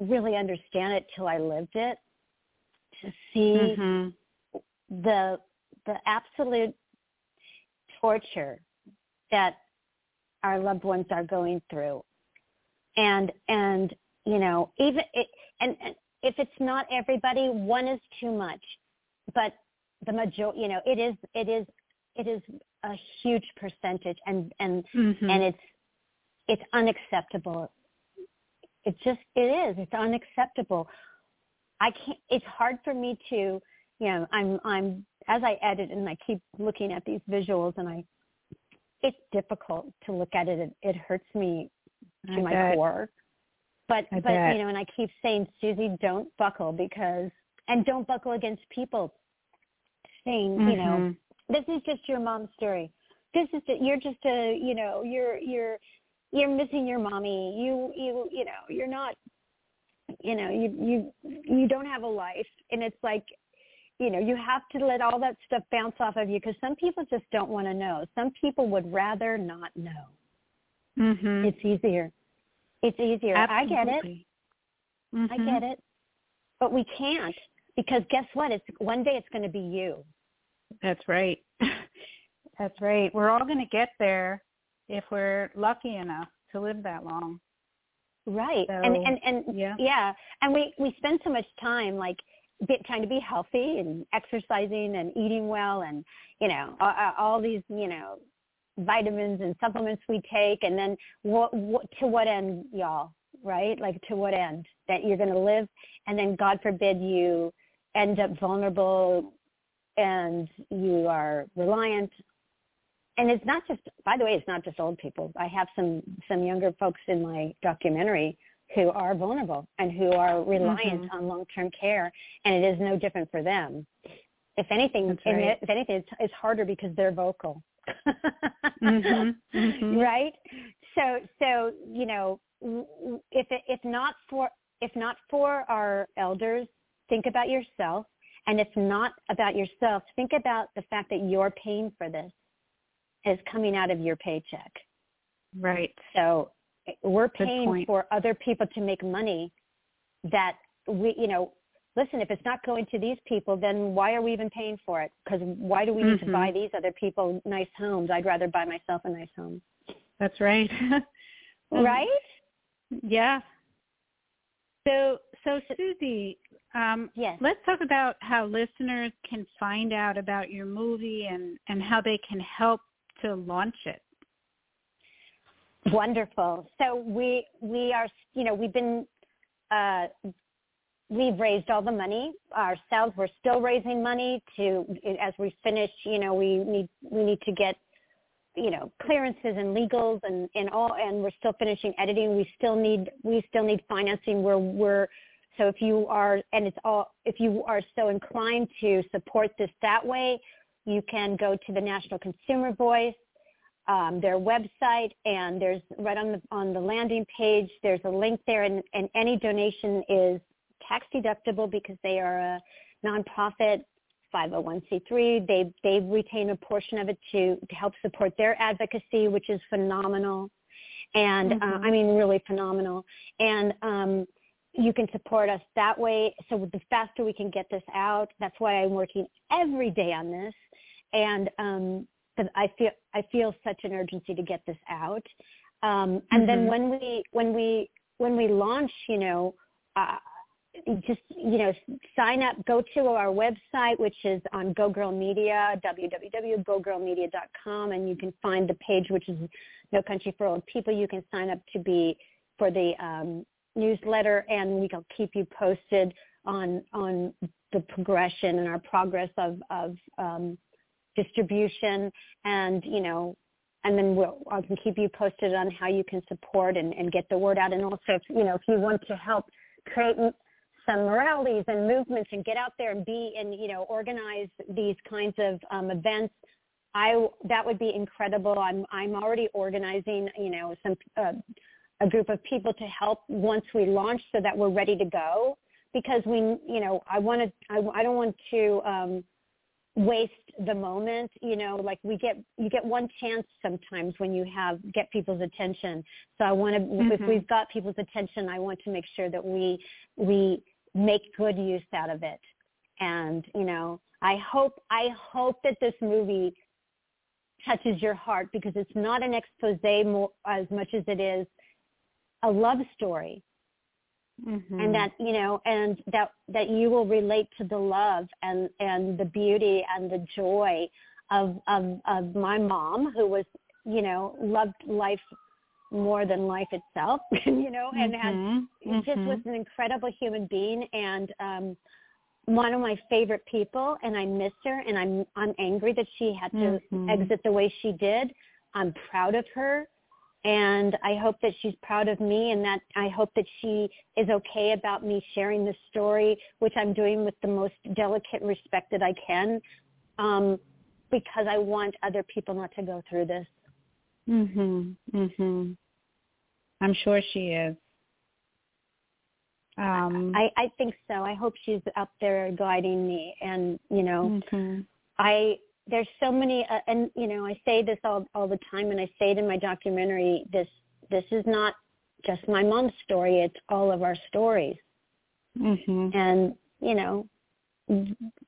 understand it till I lived it. To see mm-hmm. the absolute torture that our loved ones are going through, and you know, even it, and if it's not everybody, one is too much, but the majority, you know, it is a huge percentage, and mm-hmm. and it's unacceptable. It's unacceptable. I can't. It's hard for me to, you know. I'm as I edit and I keep looking at these visuals, and I it's difficult to look at it. It hurts me to my core. But you know, and I keep saying, Susie, don't buckle and don't buckle against people saying, you know, this is just your mom's story. This is that you're just a, you know, you're missing your mommy. You know, you're not, you know, you don't have a life. And it's like, you know, you have to let all that stuff bounce off of you, because some people just don't want to know. Some people would rather not know. Mm-hmm. It's easier. Absolutely. I get it. Mm-hmm. I get it. But we can't, because guess what? One day it's going to be you. That's right. That's right. We're all going to get there if we're lucky enough to live that long. Right. So, and and we spend so much time like trying to be healthy and exercising and eating well and, you know, all these, you know, vitamins and supplements we take. And then what to what end, y'all, right? Like, to what end? That you're going to live, and then God forbid you end up vulnerable and you are reliant. And it's not just, by the way, it's not just old people. I have some younger folks in my documentary who are vulnerable and who are reliant on long-term care, and it is no different for them. If anything, it's harder because they're vocal. Right? So you know, if not for our elders, think about yourself, and if not about yourself, think about the fact that you're paying for this. Is coming out of your paycheck. Right. So we're paying for other people to make money that we, you know, listen, if it's not going to these people, then why are we even paying for it? Because why do we need to buy these other people nice homes? I'd rather buy myself a nice home. That's right. Right? Yeah. So Susie, let's talk about how listeners can find out about your movie and how they can help to launch it. Wonderful. So we are, you know, we've raised all the money ourselves. We're still raising money as we finish, you know, we need to get, you know, clearances and legals and all, and we're still finishing editing. We still need financing so if you are so inclined to support this that way, you can go to the National Consumer Voice, their website, and there's right on the landing page, there's a link there, and any donation is tax deductible because they are a nonprofit 501c3. They retain a portion of it to help support their advocacy, which is phenomenal, and I mean really phenomenal. And you can support us that way. So the faster we can get this out, that's why I'm working every day on this. And I feel such an urgency to get this out. And then when we launch, you know, just, you know, sign up, go to our website, which is on Go Girl Media, www.gogirlmedia.com, and you can find the page, which is No Country for Old People. You can sign up for the newsletter, and we'll keep you posted on the progression and our progress of distribution, and, you know, and then I can keep you posted on how you can support and get the word out. And also, if, you know, if you want to help create some rallies and movements and get out there and you know, organize these kinds of events, that would be incredible. I'm already organizing, you know, some a group of people to help once we launch, so that we're ready to go, because we, you know, I don't want to waste the moment, you know, like you get one chance sometimes when you get people's attention. So I want to, if we've got people's attention, I want to make sure that we make good use out of it. And, you know, I hope that this movie touches your heart, because it's not an exposé as much as it is a love story. And that, you know, and that you will relate to the love and the beauty and the joy of my mom, who was, you know, loved life more than life itself, you know, and had, just was an incredible human being, and one of my favorite people, and I miss her, and I'm angry that she had to exit the way she did. I'm proud of her, and I hope that she's proud of me, and that I hope that she is okay about me sharing this story, which I'm doing with the most delicate respect that I can, because I want other people not to go through this. I'm sure she is. I think so. I hope she's up there guiding me, and you know, there's so many, and you know, I say this all the time, and I say it in my documentary. This is not just my mom's story; it's all of our stories. And you know,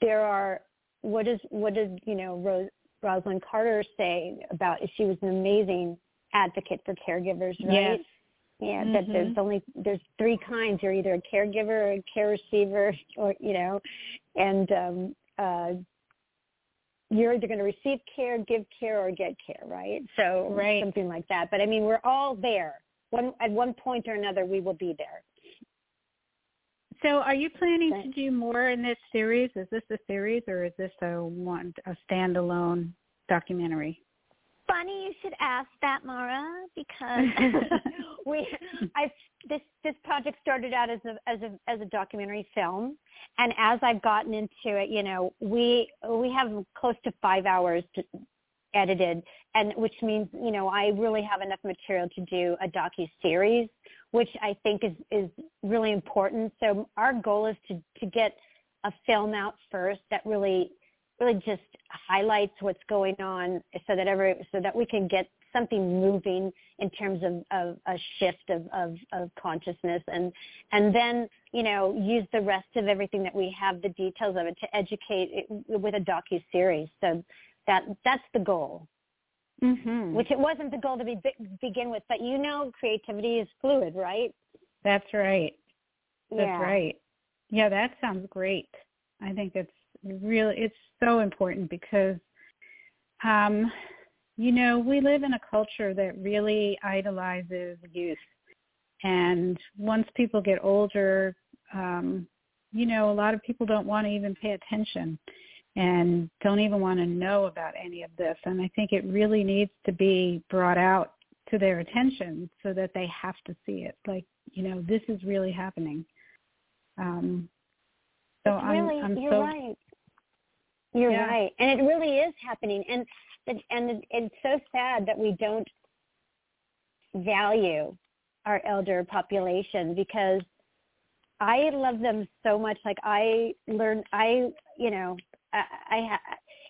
there are what does you know Rosalynn Carter say about? She was an amazing advocate for caregivers, right? Yes. Yeah, that there's three kinds. You're either a caregiver or a care receiver, or you know, and you're either going to receive care, give care, or get care, right? So something like that. But I mean, we're all there. At one point or another, we will be there. So, are you planning to do more in this series? Is this a series, or is this a standalone documentary? Funny you should ask that, Mara, because this project started out as a documentary film, and as I've gotten into it, you know, we have close to 5 hours edited, and which means, you know, I really have enough material to do a docu-series, which I think is really important. So our goal is to get a film out first that really just highlights what's going on, so that we can get something moving in terms of a shift of consciousness, and then, you know, use the rest of everything that we have, the details of it, to educate it with a docu-series. So that's the goal, which it wasn't the goal to begin with, but you know, creativity is fluid, right? That's right. That's right. Yeah, that sounds great. I think that's really, it's so important because, you know, we live in a culture that really idolizes youth. And once people get older, you know, a lot of people don't want to even pay attention and don't even want to know about any of this. And I think it really needs to be brought out to their attention so that they have to see it. Like, you know, this is really happening. So You're right. And it really is happening. And it's so sad that we don't value our elder population, because I love them so much. Like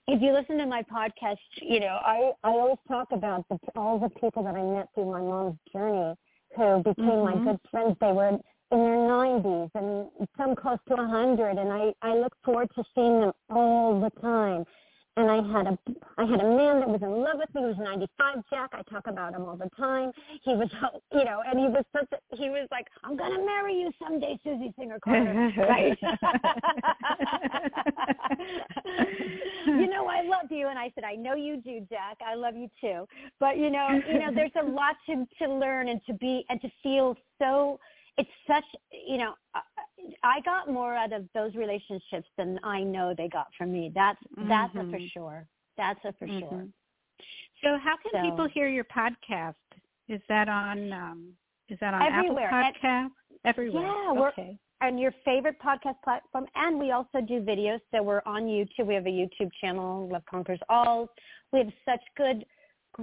if you listen to my podcast, you know, I always talk about all the people that I met through my mom's journey who became my good friends. They were in their 90s and some close to 100, and I look forward to seeing them all the time. And I had a man that was in love with me. He was 95, Jack. I talk about him all the time. He was, you know, and he was like, I'm going to marry you someday, Susie Singer Carter. Right? You know, I love you. And I said, I know you do, Jack. I love you too. But, you know, there's a lot to learn and to be and to feel so. It's such, you know, I got more out of those relationships than I know they got from me. That's a for sure. That's a for sure. So how can people hear your podcast? Is that on everywhere. Apple Podcasts? Everywhere. Yeah, okay. And your favorite podcast platform, and we also do videos. So we're on YouTube. We have a YouTube channel, Love Conquers All. We have such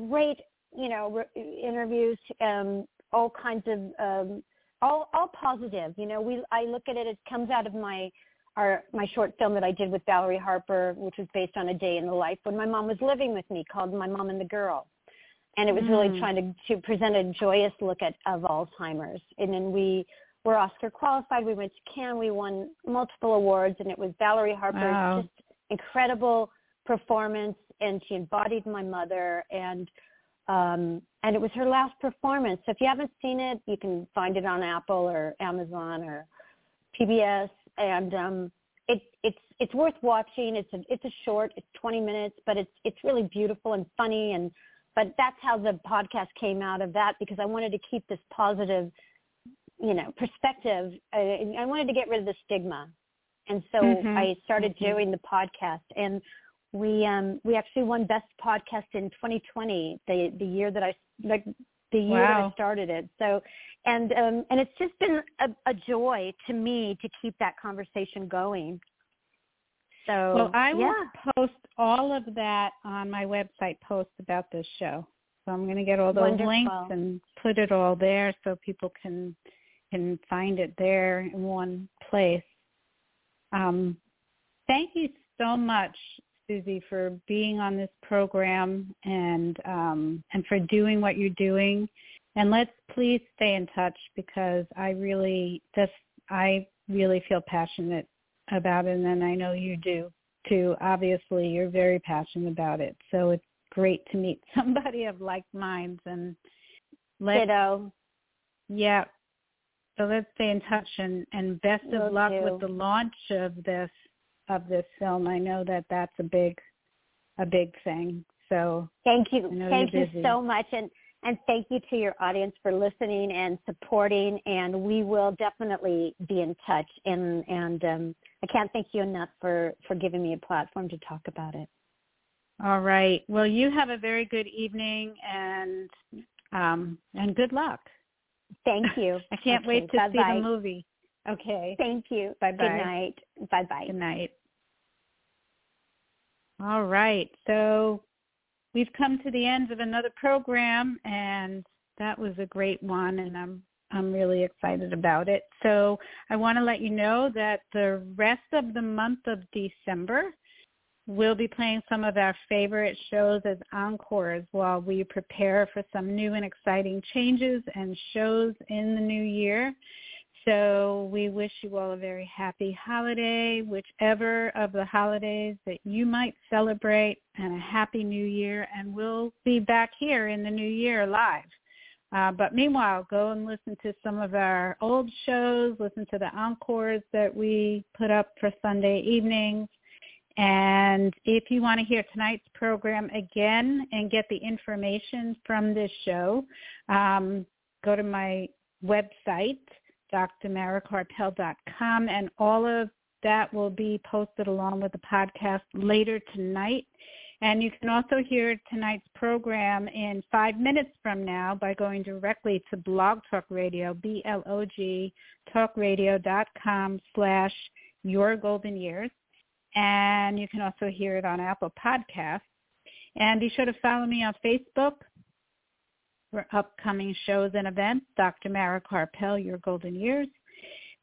great, you know, interviews, all kinds of. All positive, you know. I look at it. It comes out of my short film that I did with Valerie Harper, which was based on a day in the life when my mom was living with me, called My Mom and the Girl, and it was really trying to present a joyous look of Alzheimer's. And then we were Oscar qualified. We went to Cannes. We won multiple awards, and it was Valerie Harper's just incredible performance, and she embodied my mother and it was her last performance. So if you haven't seen it, you can find it on Apple or Amazon or PBS. And it's worth watching. It's a short. It's 20 minutes, but it's really beautiful and funny. But that's how the podcast came out of that, because I wanted to keep this positive, you know, perspective. I wanted to get rid of the stigma, and so I started doing the podcast. And We actually won Best Podcast in 2020, the year that I like the year that I started it. So, and it's just been a joy to me to keep that conversation going. So, well, I will post all of that on my website post about this show. So I'm going to get all those links and put it all there so people can find it there in one place. Thank you so much, Susie, for being on this program and for doing what you're doing. And let's please stay in touch because I really feel passionate about it, and I know you do too. Obviously, you're very passionate about it. So it's great to meet somebody of like minds. And ditto. Yeah. So let's stay in touch, and best of luck with the launch of this film. I know that's a big thing. So thank you. Thank you so much. And thank you to your audience for listening and supporting. And we will definitely be in touch. And I can't thank you enough for giving me a platform to talk about it. All right. Well, you have a very good evening and good luck. Thank you. I can't wait to see the movie. Okay. Thank you. Bye-bye. Good night. Bye-bye. Good night. All right. So we've come to the end of another program, and that was a great one, and I'm really excited about it. So I want to let you know that the rest of the month of December, we'll be playing some of our favorite shows as encores while we prepare for some new and exciting changes and shows in the new year. So we wish you all a very happy holiday, whichever of the holidays that you might celebrate, and a happy new year. And we'll be back here in the new year live. But meanwhile, go and listen to some of our old shows, listen to the encores that we put up for Sunday evenings. And if you want to hear tonight's program again and get the information from this show, go to my website, drmarakarpel.com, and all of that will be posted along with the podcast later tonight. And you can also hear tonight's program in 5 minutes from now by going directly to Blog Talk Radio, BLOG, talkradio.com/yourgoldenyears. And you can also hear it on Apple Podcasts. And be sure to follow me on Facebook for upcoming shows and events. Dr. Mara Karpel, Your Golden Years.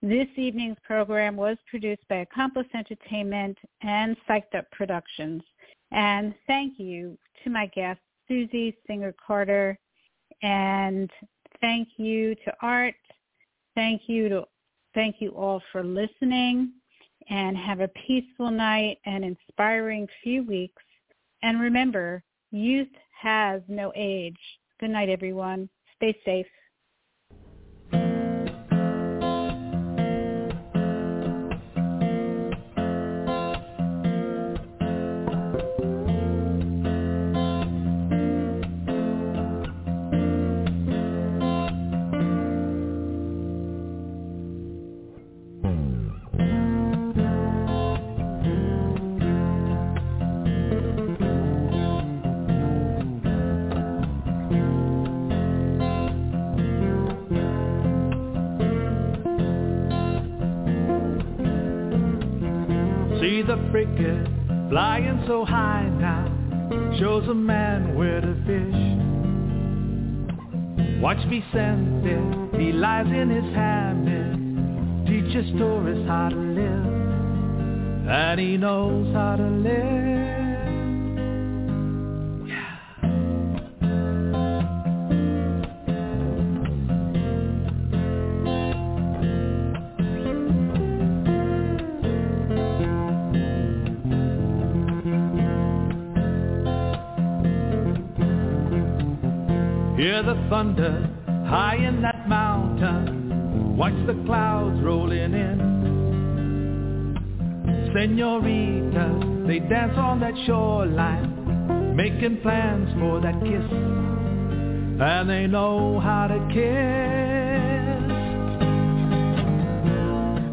This evening's program was produced by Accomplice Entertainment and Psyched Up Productions. And thank you to my guest, Susie Singer Carter. And thank you to Art. Thank you all for listening. And have a peaceful night and inspiring few weeks. And remember, youth has no age. Good night, everyone. Stay safe. Flying so high now, shows a man where to fish. Watch me send it, he lies in his hammock, teaches tourists how to live, and he knows how to live. Hear the thunder high in that mountain. Watch the clouds rolling in. Senoritas, they dance on that shoreline, making plans for that kiss. And they know how to kiss.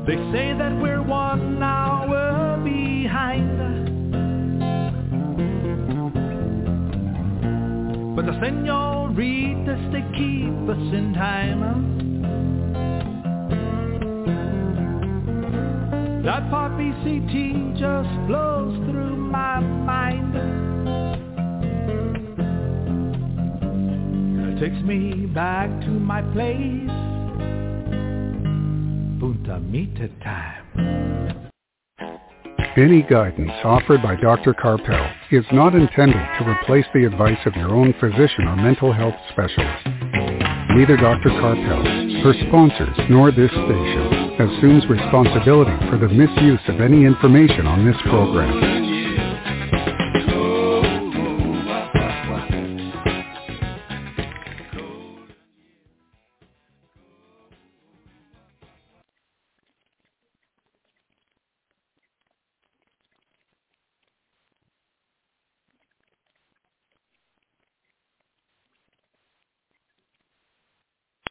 They say that we're 1 hour behind. senoritas to keep us in time. That part BCT just flows through my mind. It takes me back to my place, Punta Mita time. Any guidance offered by Dr. Karpel is not intended to replace the advice of your own physician or mental health specialist. Neither Dr. Karpel, her sponsors, nor this station assumes responsibility for the misuse of any information on this program.